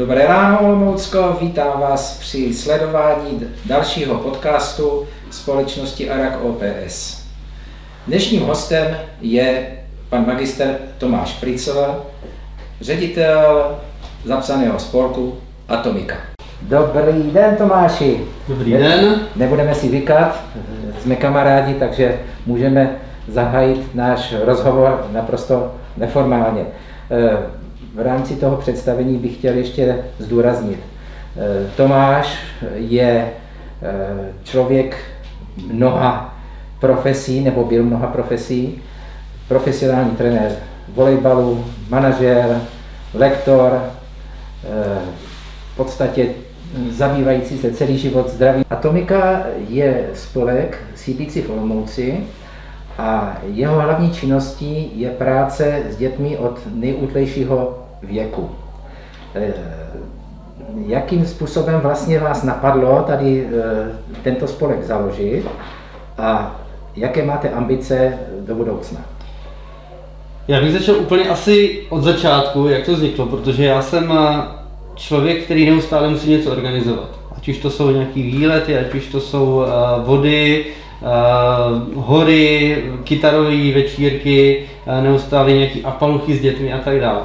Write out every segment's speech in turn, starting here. Dobré ráno, Olomoucko, vítám vás při sledování dalšího podcastu společnosti ARAK OPS. Dnešním hostem je pan magister Tomáš Prytsov, ředitel zapsaného spolku Atomika. Dobrý den, Tomáši. Dobrý den. Nebudeme si vykat, jsme kamarádi, takže můžeme zahájit náš rozhovor naprosto neformálně. V rámci toho představení bych chtěl ještě zdůraznit. Tomáš je člověk mnoha profesí, nebo byl mnoha profesí, profesionální trenér volejbalu, manažer, lektor, v podstatě zabývající se celý život zdravím. Atomika je spolek sídlící v Olomouci a jeho hlavní činností je práce s dětmi od nejútlejšího věku. Jakým způsobem vlastně vás napadlo tady tento spolek založit a jaké máte ambice do budoucna? Já bych začal úplně asi od začátku, jak to vzniklo, protože já jsem člověk, který neustále musí něco organizovat. Ať už to jsou nějaký výlety, ať už to jsou vody, hory, kytarové večírky, neustále nějaký apaluchy s dětmi a tak dále.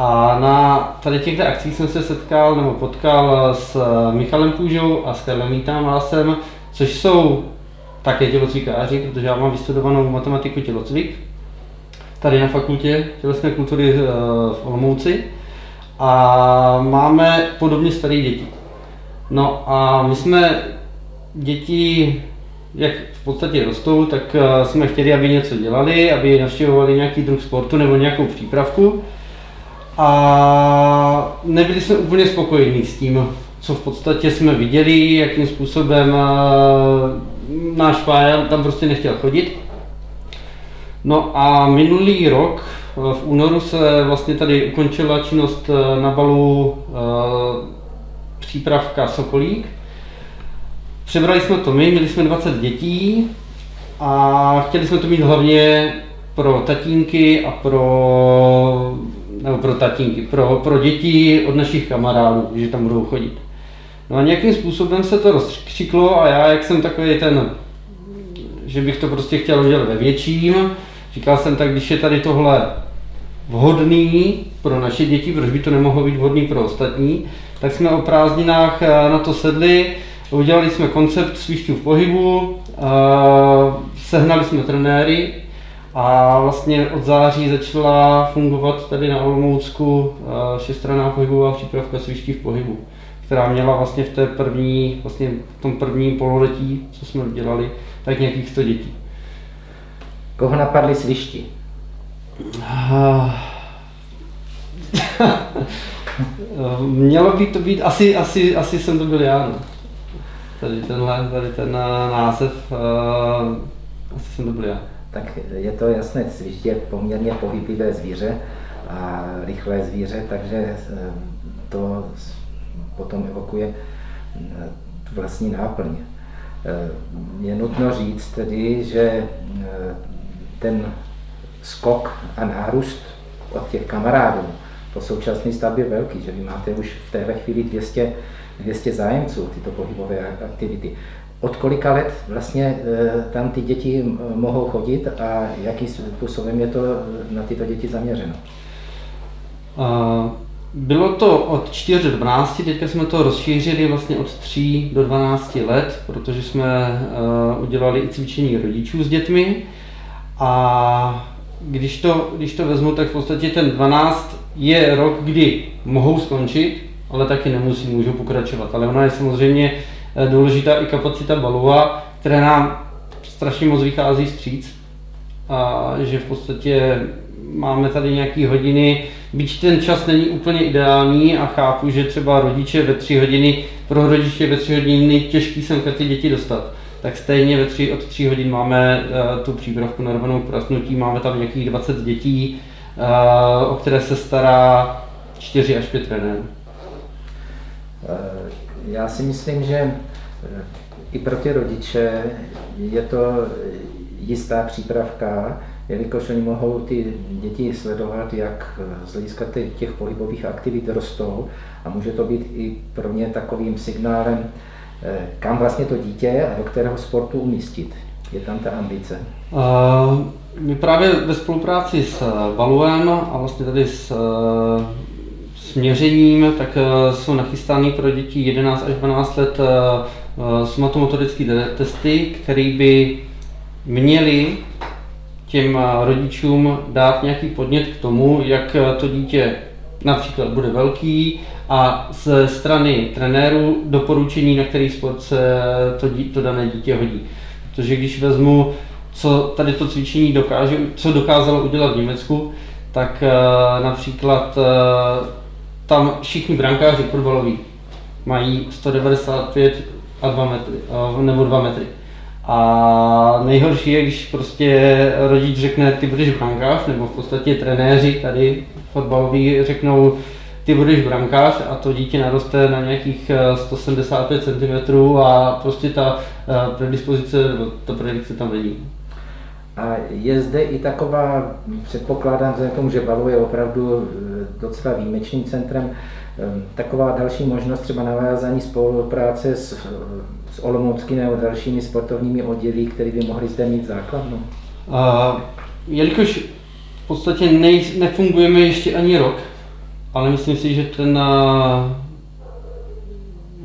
A na tady těchto akcích jsem se setkal nebo potkal s Michalem Kůžou a s Karlem Jitásem, což jsou také tělocvikáři, protože já mám vystudovanou matematiku tělocvik tady na fakultě tělesné kultury v Olomouci a máme podobně staré děti. No a my jsme děti, jak v podstatě rostou, tak jsme chtěli, aby něco dělali, aby navštěvovali nějaký druh sportu nebo nějakou přípravku. A nebyli jsme úplně spokojení s tím, co v podstatě jsme viděli, jakým způsobem náš pája tam prostě nechtěl chodit. No a minulý rok v únoru se vlastně tady ukončila činnost na balu přípravka Sokolík. Přebrali jsme to my, měli jsme 20 dětí a chtěli jsme to mít hlavně pro tatínky a pro děti od našich kamarádů, že tam budou chodit. No a nějakým způsobem se to rozkřiklo a já, jak jsem takový ten, že bych to prostě chtěl udělat ve větším, říkal jsem tak, když je tady tohle vhodný pro naše děti, proč by to nemohlo být vhodný pro ostatní, tak jsme o prázdninách na to sedli, udělali jsme koncept Sviští v pohybu, sehnali jsme trenéry a vlastně od září začala fungovat tady na Olomoucku šestranná pohybová přípravka Sviští v pohybu, která měla vlastně v tom prvním pololetí, co jsme dělali, tak nějakých 100 dětí. Koho napadly svišti? Mělo by to být, asi jsem to byl já. No. Tady ten název, asi jsem to byl já. Tak je to jasné, svišť je poměrně pohyblivé zvíře a rychlé zvíře, takže to potom evokuje vlastní náplň. Je nutno říct tedy, že ten skok a nárůst od těch kamarádů po současný stav je velký, že vy máte už v téhle chvíli 200 zájemců tyto pohybové aktivity. Od kolika let vlastně tam ty děti mohou chodit a jakým způsobem je to na tyto děti zaměřeno? Bylo to od 4 do 12, teďka jsme to rozšířili vlastně od 3 do 12 let, protože jsme udělali i cvičení rodičů s dětmi a když to vezmu, tak v podstatě ten 12 je rok, kdy mohou skončit, ale taky nemusí, můžou pokračovat. Ale ona je samozřejmě důležitá i kapacita balova, která nám strašně moc vychází vstříc. A že v podstatě máme tady nějaké hodiny, byť ten čas není úplně ideální a chápu, že třeba pro rodiče ve tři hodiny těžký sem ty děti dostat. Tak stejně od 3 hodin máme tu přípravku na rovnou prasnutí, máme tam nějakých 20 dětí, o které se stará 4 až 5 trenérů. Já si myslím, že i pro ty rodiče je to jistá přípravka, jelikož oni mohou ty děti sledovat, jak z hlediska těch pohybových aktivit rostou, a může to být i pro ně takovým signálem, kam vlastně to dítě a do kterého sportu umístit. Je tam ta ambice? My právě ve spolupráci s Baluem a vlastně tady s Směřením, tak jsou nachystány pro děti 11 až 12 let somatomotorické testy, které by měly těm rodičům dát nějaký podnět k tomu, jak to dítě například bude velký, a ze strany trenérů doporučení, na který sport se to dané dítě hodí. Protože když vezmu, co tady to cvičení dokáže, co dokázalo udělat v Německu, tak například tam všichni brankáři fotbaloví mají 195 a 2 metry, nebo 2 metry. A nejhorší je, když prostě rodič řekne, ty budeš brankář, nebo v podstatě trenéři tady fotbaloví řeknou, ty budeš brankář, a to dítě naroste na nějakých 175 cm a prostě ta predispozice, ta predikce tam vidí. A je zde i taková, předpokládám vzhledem k tomu, že Balu je opravdu docela výjimečným centrem, taková další možnost třeba navázání spolupráce s olomouckými nebo dalšími sportovními odděly, které by mohly zde mít základnu? Jelikož v podstatě nefungujeme ještě ani rok, ale myslím si, že ten,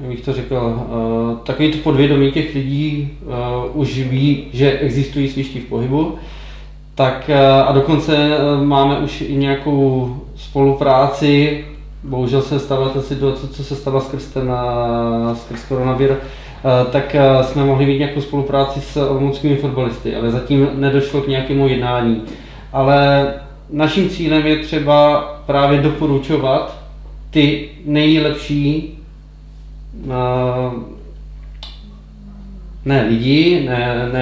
jak bych to řekl, takový to podvědomí těch lidí už ví, že existují Sviští v pohybu. Tak a dokonce máme už i nějakou spolupráci, bohužel se stala ta situace, co se stala skrz koronavir, tak jsme mohli mít nějakou spolupráci s olomouckými fotbalisty, ale zatím nedošlo k nějakému jednání. Ale naším cílem je třeba právě doporučovat ty nejlepší ne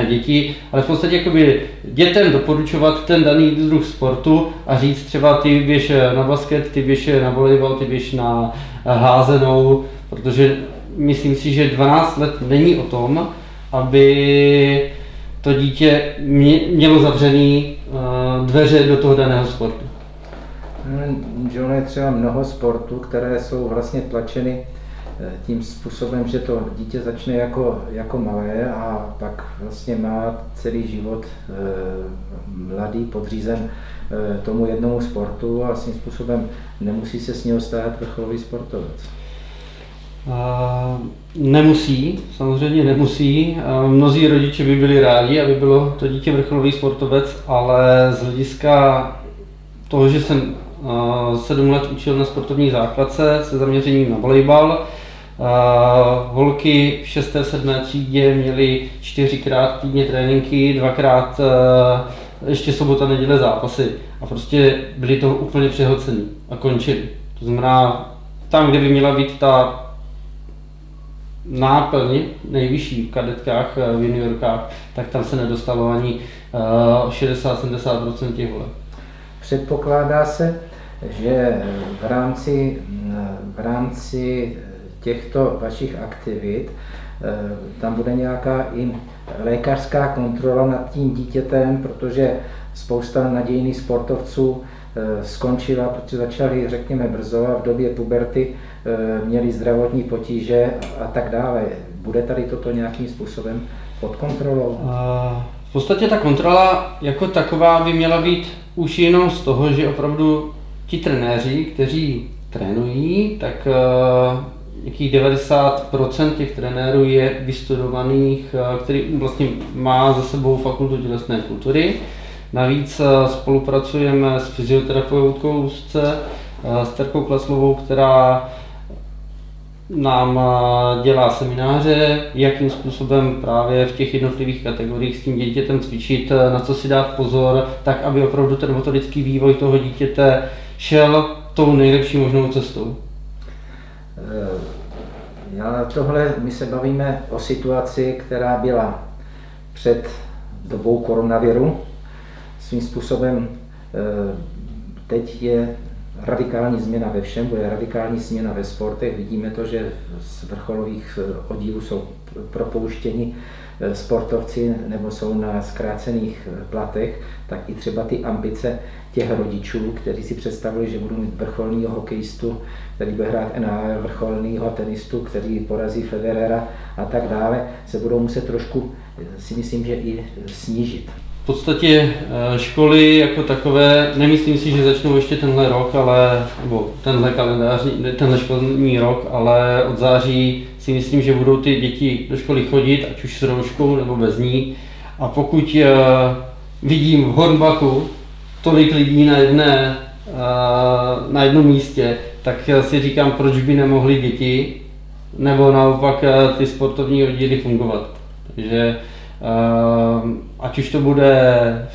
děti, ale v podstatě jakoby dětem doporučovat ten daný druh sportu a říct třeba ty běž na basket, ty běž na volejbal, ty běž na házenou, protože myslím si, že 12 let není o tom, aby to dítě mělo zavřený dveře do toho daného sportu. Že ono je třeba mnoho sportů, které jsou vlastně tlačeny tím způsobem, že to dítě začne jako malé a pak vlastně má celý život mladý podřízen tomu jednomu sportu a svým způsobem nemusí se s něho stát vrcholový sportovec. Nemusí, samozřejmě nemusí. Mnozí rodiče by byli rádi, aby bylo to dítě vrcholový sportovec, ale z hlediska toho, že jsem 7 let učil na sportovní základce se zaměřením na volejbal. Holky v 6. a 7. třídě měly 4krát týdně tréninky, 2krát ještě sobota, neděle zápasy a prostě byly toho úplně přehlcený a končili. To znamená, tam, kde by měla být ta náplň nejvyšší v kadetkách, v juniorkách, tak tam se nedostalo ani 60-70% těch holek. Předpokládá se, že v rámci těchto vašich aktivit tam bude nějaká i lékařská kontrola nad tím dítětem, protože spousta nadějných sportovců skončila, protože začali, řekněme, brzo a v době puberty měli zdravotní potíže a tak dále. Bude tady toto nějakým způsobem pod kontrolou? V podstatě ta kontrola jako taková by měla být už jenom z toho, že opravdu ti trenéři, kteří trénují, tak nějakých 90% těch trenérů je vystudovaných, který vlastně má za sebou fakultu tělesné kultury. Navíc spolupracujeme s fyzioterapeutkou úzce, s Terkou Kleslovou, která nám dělá semináře, jakým způsobem právě v těch jednotlivých kategoriích s tím dítětem cvičit, na co si dát pozor, tak aby opravdu ten motorický vývoj toho dítěte šel tou nejlepší možnou cestou. My se bavíme o situaci, která byla před dobou koronaviru. Svým způsobem teď je radikální změna ve všem, bude radikální změna ve sportech. Vidíme to, že z vrcholových oddílů jsou propouštěni sportovci nebo jsou na zkrácených platech, tak i třeba ty ambice těch rodičů, kteří si představili, že budou mít vrcholního hokejistu, který bude hrát NHL, vrcholního tenistu, který porazí Federera a tak dále, se budou muset trošku, si myslím, že i snížit. V podstatě školy jako takové, nemyslím si, že začnou ještě tenhle rok, ale, nebo tenhle školní rok, ale od září si myslím, že budou ty děti do školy chodit, ať už s rouškou nebo bez ní. A pokud vidím v Hornbachu tolik lidí na jednom místě, tak si říkám, proč by nemohly děti nebo naopak ty sportovní oddíly fungovat. Takže ať už to bude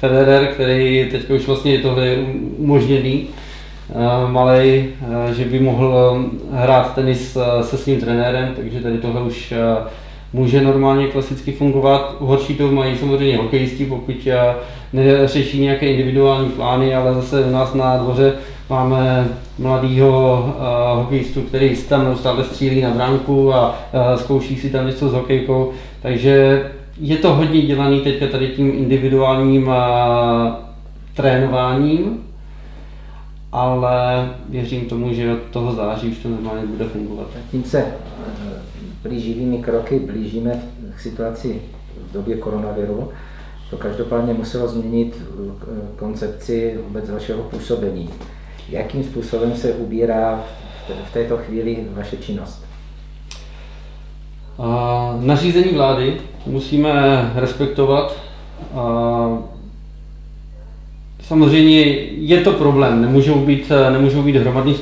Federer, který teď už vlastně tohle je umožněný, malej, že by mohl hrát tenis se svým trenérem, takže tady tohle už může normálně klasicky fungovat. Horší to mají samozřejmě hokejisti, pokud neřeší nějaké individuální plány, ale zase u nás na dvoře máme mladýho hokejistu, který si tam neustále střílí na bránku a zkouší si tam něco s hokejkou, takže je to hodně dělaný teďka tady tím individuálním trénováním, ale věřím tomu, že od toho září už to normálně bude fungovat. Tím se blíživými kroky blížíme k situaci v době koronaviru. To každopádně muselo změnit koncepci vůbec vašeho působení. Jakým způsobem se ubírá v této chvíli vaše činnost? Nařízení vlády musíme respektovat. Samozřejmě je to problém, nemůžou být hromadné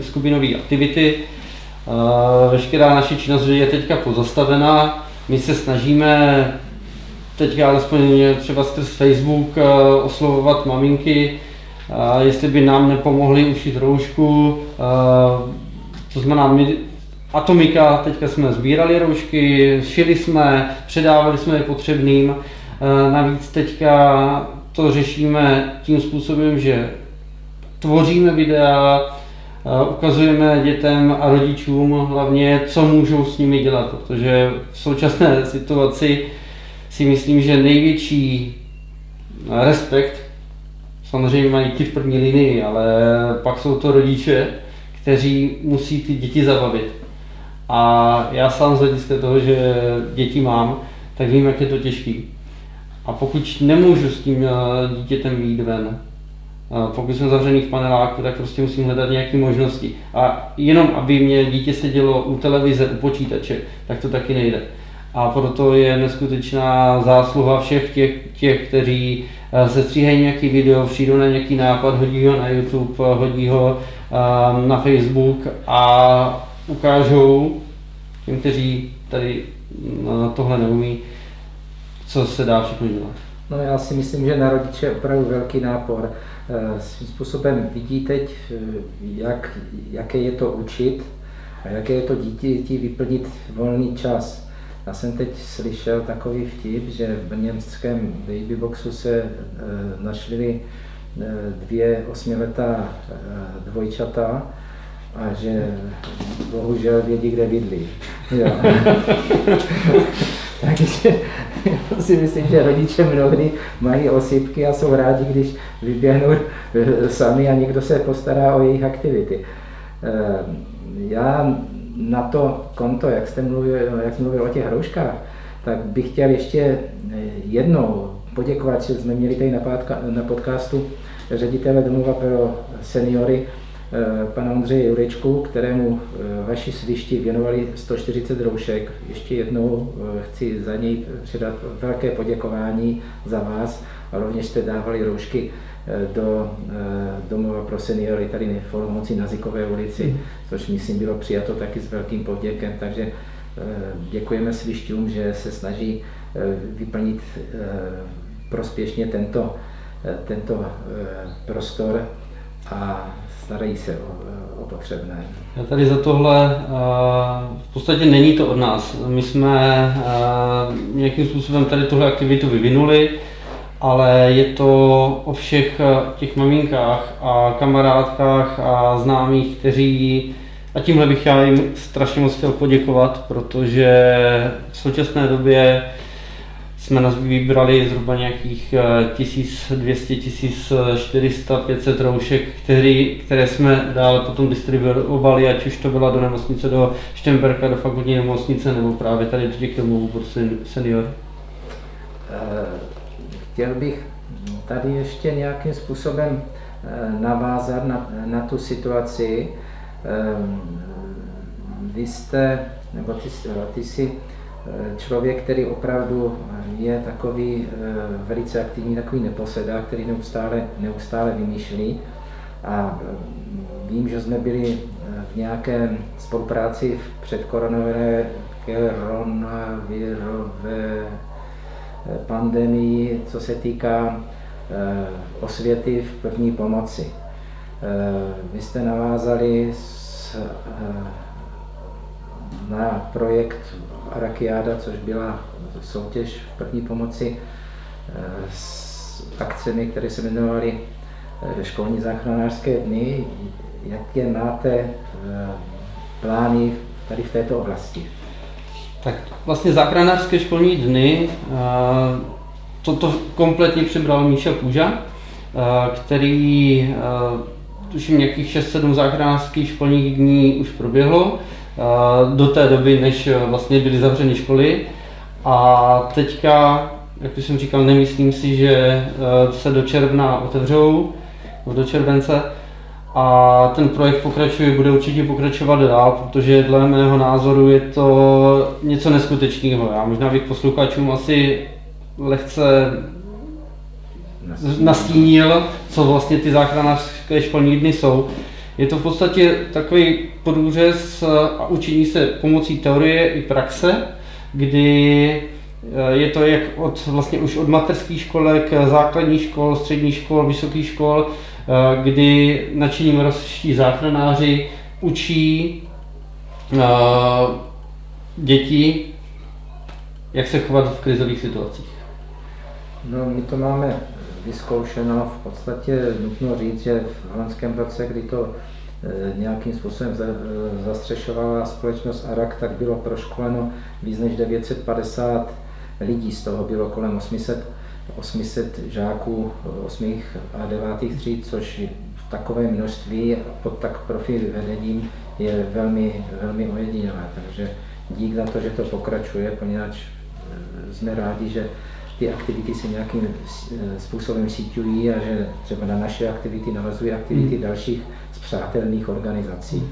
skupinové aktivity. Veškerá naše činnost je teďka pozastavená. My se snažíme teďka alespoň třeba skrz Facebook oslovovat maminky, jestli by nám nepomohli ušít roušku. To znamená, my Atomika, teďka jsme sbírali roušky, šili jsme, předávali jsme je potřebným. Navíc teďka to řešíme tím způsobem, že tvoříme videa, ukazujeme dětem a rodičům hlavně, co můžou s nimi dělat, protože v současné situaci si myslím, že největší respekt samozřejmě mají ti v první linii, ale pak jsou to rodiče, kteří musí ty děti zabavit. A já sám z hlediska toho, že děti mám, tak vím, jak je to těžký. A pokud nemůžu s tím dítětem vyjít ven, pokud jsem zavřený v paneláku, tak prostě musím hledat nějaké možnosti. A jenom, aby mě dítě sedělo u televize, u počítače, tak to taky nejde. A proto je neskutečná zásluha všech těch kteří sestříhají nějaký video, přijdou na nějaký nápad, hodí ho na YouTube, hodí ho na Facebook a ukážou těm, kteří tady tohle neumí, co se dá všechno dělat. No, já si myslím, že na rodiče je opravdu velký nápor. Svým způsobem vidí teď, jaké je to učit a jaké je to díti vyplnit volný čas. Já jsem teď slyšel takový vtip, že v brněnském babyboxu se našly dvě osmiletá dvojčata a že bohužel vědí, kde bydlí. Takže si myslím, že rodiče mnohdy mají osypky a jsou rádi, když vyběhnou sami a někdo se postará o jejich aktivity. Já na to konto, jak jste mluvil o těch hrouškách, tak bych chtěl ještě jednou poděkovat, že jsme měli tady na podcastu ředitele domova pro seniory, pana Ondřeje Jurečku, kterému vaši svišti věnovali 140 roušek. Ještě jednou chci za něj předat velké poděkování za vás a rovněž jste dávali roušky do domova pro seniory tady na Formocí na Zikové ulici, což myslím bylo přijato taky s velkým povděkem, takže děkujeme svišťům, že se snaží vyplnit prospěšně tento prostor a starají se o potřebné. Já tady za tohle, v podstatě není to od nás. My jsme nějakým způsobem tady tuhle aktivitu vyvinuli ale je to o všech těch maminkách a kamarádkách a známých, kteří, a tímhle bych já jim strašně moc chtěl poděkovat, protože v současné době jsme nás vybrali zhruba nějakých 1200, 1400, 500 roušek, které jsme dále potom distribuovali, ať už to byla do nemocnice, do Štemberka, do fakultní nemocnice, nebo právě tady do těch domovů pro seniory. Chtěl bych tady ještě nějakým způsobem navázat na tu situaci. Vy jste, nebo ty jsi člověk, který opravdu je takový velice aktivní, takový neposedák, který neustále vymýšlí. A vím, že jsme byli v nějaké spolupráci v předkoronové pandemii, co se týká osvěty v první pomoci. Vy jste navázali na projekt Arakiáda, což byla soutěž v první pomoci s akcemi, které se jmenovaly školní záchranářské dny. Jaké máte plány tady v této oblasti? Tak vlastně záchranářské školní dny, toto kompletně přebral Míša Půža, který tuším nějakých 6-7 záchranářských školních dní už proběhlo do té doby, než vlastně byly zavřeny školy. A teďka, jak už jsem říkal, nemyslím si, že se do června otevřou, do července. A ten projekt pokračuje, bude určitě pokračovat dál, protože dle mého názoru je to něco neskutečného. Já možná bych posluchačům asi lehce nastínil, co vlastně ty záchranářské školní dny jsou. Je to v podstatě takový průřez a učení se pomocí teorie i praxe, kdy je to jak vlastně už od mateřských školek, základních škol, středních škol, vysokých škol, kdy nadšení mladší záchranáři učí děti, jak se chovat v krizových situacích. No, my to máme vyzkoušeno. V podstatě nutno říct, že v holandském roce, kdy to nějakým způsobem zastřešovala společnost ARAK, tak bylo proškoleno víc než 950 lidí, z toho bylo kolem 800 žáků 8. a 9. tříd, což v takové množství pod tak profi vedením je velmi, velmi ojedinělé. Takže dík za to, že to pokračuje, poněvadž jsme rádi, že ty aktivity se nějakým způsobem síťují a že třeba na naše aktivity navazují aktivity dalších spřátelných organizací.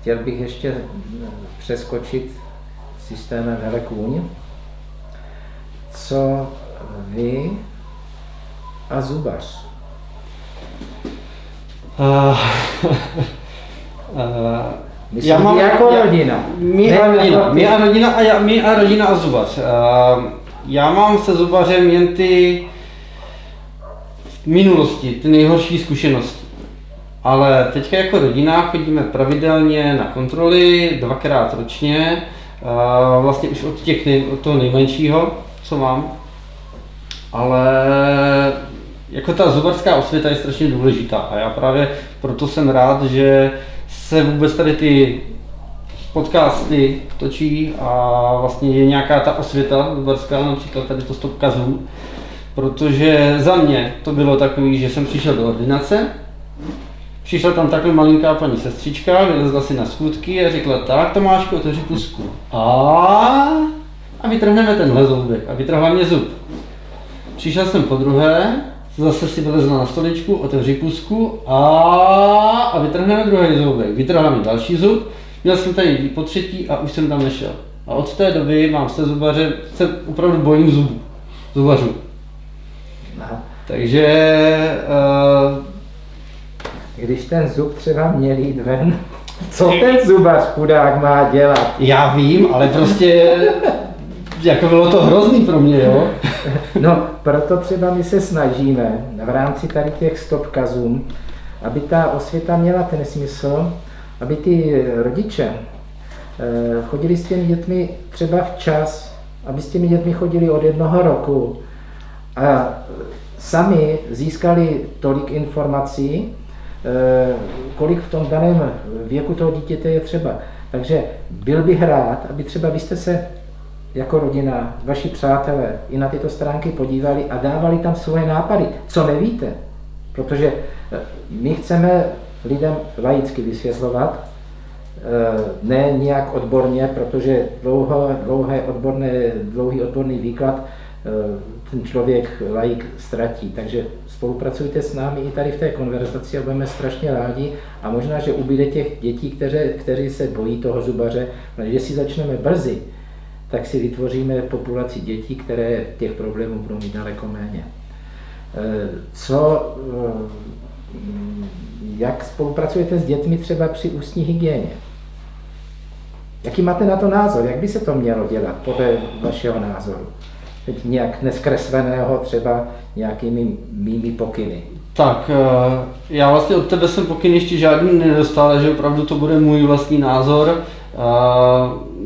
Chtěl bych ještě přeskočit systémem Hele Kůň. Co vy a Zubař? Myslím, my jako rodina. My a rodina a Zubař. Já mám se Zubařem jen ty minulosti, ty nejhorší zkušenosti. Ale teďka jako rodina chodíme pravidelně na kontroly, 2krát ročně. Vlastně už od toho nejmenšího, co mám. Ale jako ta zubařská osvěta je strašně důležitá a já právě proto jsem rád, že se vůbec tady ty podcasty točí a vlastně je nějaká ta osvěta zubařská, například tady to Stopkazu, protože za mě to bylo takový, že jsem přišel do ordinace, přišla tam takhle malinká paní sestřička, vylezla si na skutky a řekla tak Tomášku, otevři pusku a vytrhneme tenhle zoubek a vytrhla mě zub. Přišel jsem po druhé, zase si vylezla na stoličku, otevři pusku a vytrhneme druhý zoubek. Vytrhla mi další zub, měl jsem tady po třetí a už jsem tam nešel. A od té doby mám se zubaře, se opravdu bojím zubů, zubařů. Aha. Takže... Když ten zub třeba měl jít ven, co ten zubař chudák má dělat? Já vím, ale prostě... Jako bylo to hrozný pro mě, jo? No, proto třeba my se snažíme v rámci tady těch stopkazů, aby ta osvěta měla ten smysl, aby ty rodiče chodili s těmi dětmi třeba včas aby s těmi dětmi chodili od 1 roku. A sami získali tolik informací, kolik v tom daném věku toho dítěte je třeba. Takže byl bych rád, aby třeba vy jste se jako rodina, vaši přátelé i na tyto stránky podívali a dávali tam svoje nápady, co nevíte. Protože my chceme lidem laicky vysvětlovat, ne nějak odborně, protože dlouhý odborný výklad ten člověk, laik, ztratí. Takže spolupracujte s námi i tady v té konverzaci a budeme strašně rádi. A možná, že ubude těch dětí, kteří se bojí toho zubaře, protože si začneme brzy, tak si vytvoříme populaci dětí, které těch problémů budou mít daleko méně. Jak spolupracujete s dětmi třeba při ústní hygieně? Jaký máte na to názor? Jak by se to mělo dělat podle vašeho názoru? Teď nějak neskresleného třeba nějakými mými pokyny. Tak, já vlastně od tebe jsem pokyn ještě žádný nedostal, takže opravdu to bude můj vlastní názor.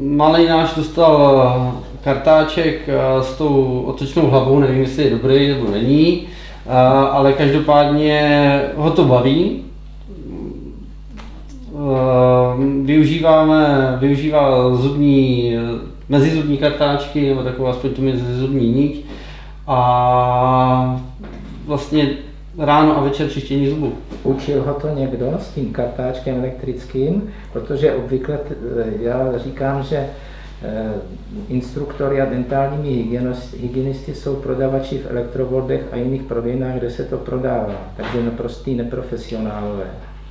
Malej náš dostal kartáček s tou otočnou hlavou, nevím, jestli je dobrý nebo není, ale každopádně ho to baví. Využívá zubní mezizubní kartáčky, nebo takovou aspoň tu mezizubní niť a vlastně ráno a večer čištění zubů. Učil ho to někdo s tím kartáčkem elektrickým, protože obvykle já říkám, že instruktory a dentální hygienisty jsou prodavači v elektrovodech a jiných prodejnách, kde se to prodává, takže naprostý neprofesionálové.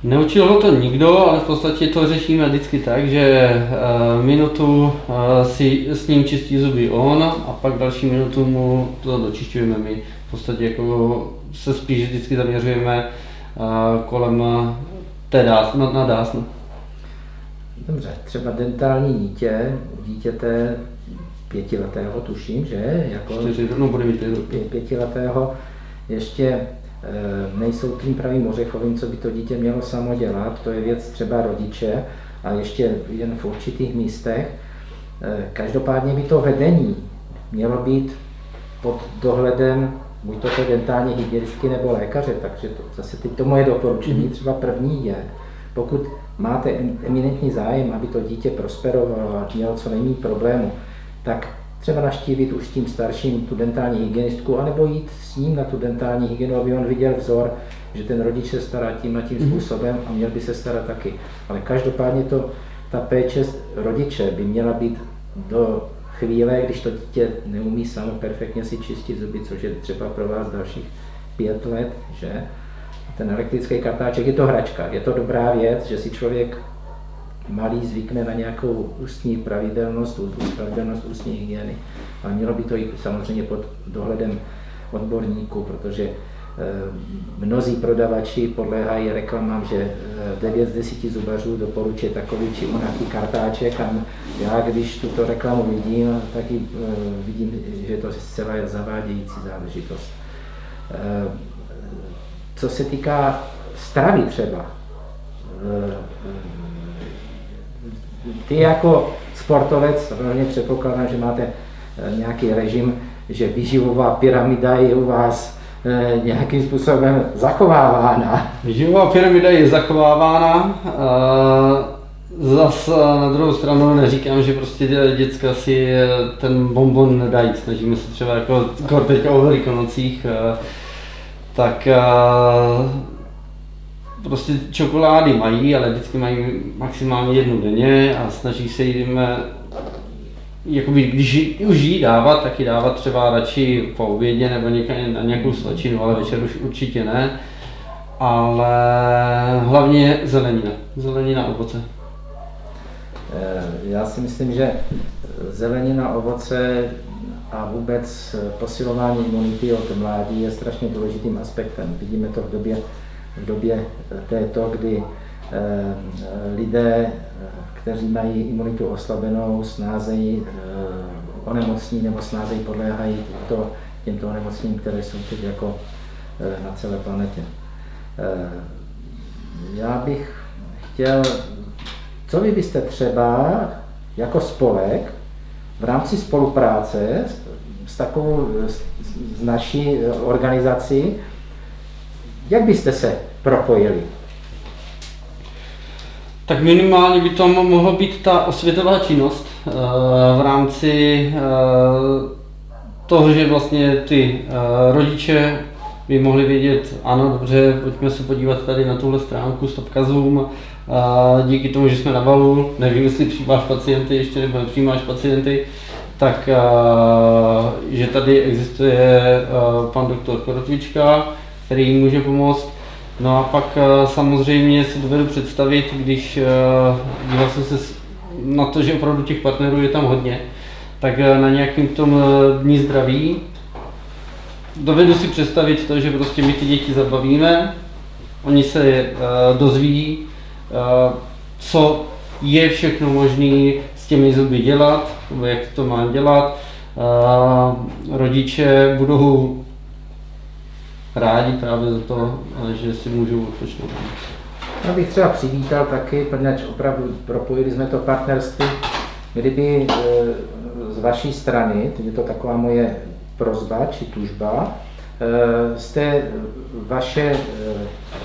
Neučil ho to nikdo, ale v podstatě to řešíme vždycky tak, že minutu si s ním čistí zuby on a pak další minutu mu to dočišťujeme my. V podstatě jako se spíš vždycky zaměřujeme kolem té dásna, na dásnu. Dobře, třeba dentální dítěte 5letého tuším, že? Jako 5letého ještě nejsou tím pravým ořechovým, co by to dítě mělo samo dělat, to je věc třeba rodiče, ale ještě jen v určitých místech. Každopádně by to vedení mělo být pod dohledem buď to dentální hygienistky nebo lékaře, takže to, zase teď to moje doporučení, třeba první je, pokud máte eminentní zájem, aby to dítě prosperovalo a mělo co nejméně problémů, tak třeba navštívit už tím starším tu dentální hygienistku, anebo jít s ním na tu dentální hygienu, aby on viděl vzor, že ten rodič se stará tím a tím způsobem a měl by se starat taky. Ale každopádně ta péče rodiče by měla být do chvíle, když to dítě neumí samo perfektně si čistit zuby, což je třeba pro vás dalších 5 let, že? Ten elektrický kartáček je to hračka, je to dobrá věc, že si člověk malý zvykne na nějakou ústní pravidelnost ústní hygieny. Ale mělo by to jít samozřejmě pod dohledem odborníků, protože mnozí prodavači podléhají reklamám, že 9 z 10 zubařů doporučuje takový či onaký kartáček a já, když tuto reklamu vidím, tak ji vidím, že je to zcela zavádějící záležitost. Co se týká stravy třeba, ty jako sportovec, velmi předpokládám, že máte nějaký režim, že výživová pyramida je u vás nějakým způsobem zachovávána. Výživová pyramida je zachovávána. Zase na druhou stranu neříkám, že prostě děcka si ten bonbon nedají. Snažíme se třeba jako teďka o Velikonocích, tak prostě čokolády mají, ale vždycky mají maximálně 1 denně a snaží se jim, jakoby, když už jí dávat, tak ji dávat třeba radši po obědě nebo na nějakou svačinu, ale večer už určitě ne. Ale hlavně zelenina, ovoce. Já si myslím, že zelenina, ovoce a vůbec posilování imunity od mládí je strašně důležitým aspektem. Vidíme to v době této, kdy lidé, kteří mají imunitu oslabenou, snázejí onemocní nebo snázejí podléhají těmto onemocněním, které jsou teď jako na celé planetě. Já bych chtěl, co vy byste třeba jako spolek v rámci spolupráce s naší organizací, jak byste se propojili? Tak minimálně by to mohlo být ta osvětová činnost v rámci toho, že vlastně ty rodiče by mohli vědět, ano, dobře, pojďme se podívat tady na tuhle stránku Stopkazům. Díky tomu, že jsme na valu, nevím, jestli přijímáš pacienty, ještě nebo nepřijímáš pacienty, tak že tady existuje pan doktor Korotvička, který jim může pomoct. No a pak samozřejmě si dovedu představit, když díval jsem se na to, že opravdu těch partnerů je tam hodně, tak na nějakým tom dní zdraví dovedu si představit to, že prostě my ty děti zabavíme, oni se dozví, co je všechno možné s těmi zuby dělat, nebo jak to má dělat. Rodiče budou rádi právě za to, že si můžou odpočnout. Já bych třeba přivítal taky, protože opravdu propojili jsme to partnerství, kdyby z vaší strany, teď je to taková moje prosba či tužba, jste vaše,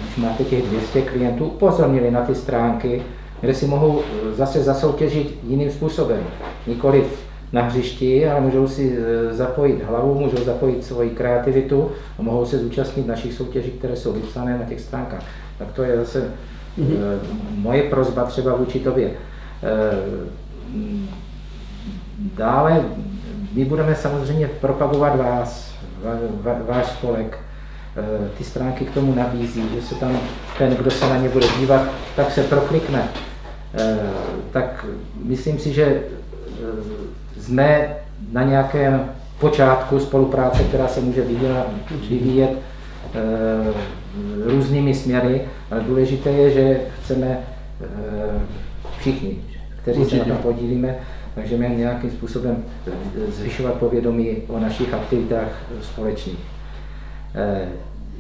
když máte těch 200 klientů, upozornili na ty stránky, kde si mohou zase zasoutěžit jiným způsobem. Nikoliv na hřišti, ale můžou si zapojit hlavu, můžou zapojit svoji kreativitu a mohou se zúčastnit našich soutěží, které jsou vypsané na těch stránkách. Tak to je zase moje prosba třeba vůči tobě. Dále my budeme samozřejmě propagovat vás, váš spolek. Ty stránky k tomu nabízí, že se tam ten, kdo se na ně bude dívat, tak se proklikne. Tak myslím si, že jsme na nějakém počátku spolupráce, která se může vyvíjet různými směry, ale důležité je, že chceme všichni, kteří určitě se na to podílíme, takže máme nějakým způsobem zvyšovat povědomí o našich aktivitách společných.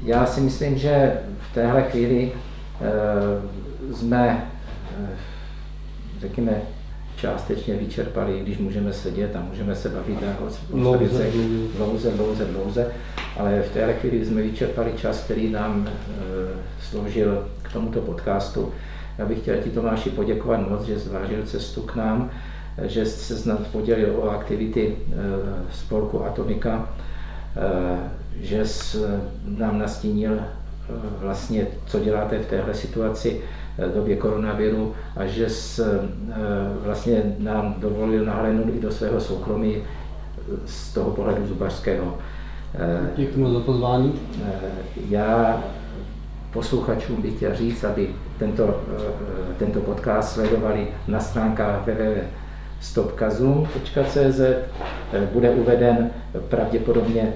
Já si myslím, že v téhle chvíli jsme, řekněme, částečně vyčerpali, když můžeme sedět a můžeme se bavit o věcech dlouze, ale v téhle chvíli jsme vyčerpali čas, který nám sloužil k tomuto podcastu. Já bych chtěl ti, Tomáši, poděkovat moc, že zvážil cestu k nám, že se s námi podělil o aktivity spolku Atomika, že jsi nám nastínil vlastně, co děláte v téhle situaci v době koronaviru a že jsi vlastně nám dovolil nahlédnout i do svého soukromí z toho pohledu zubařského. Děkuji moc za pozvání. Já posluchačům bych chtěl říct, aby tento podcast sledovali na stránkách www.stopkazu.cz. Bude uveden pravděpodobně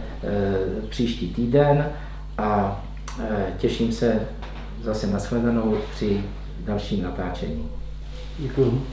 příští týden a těším se zase na shledanou při dalším natáčení. Děkuji.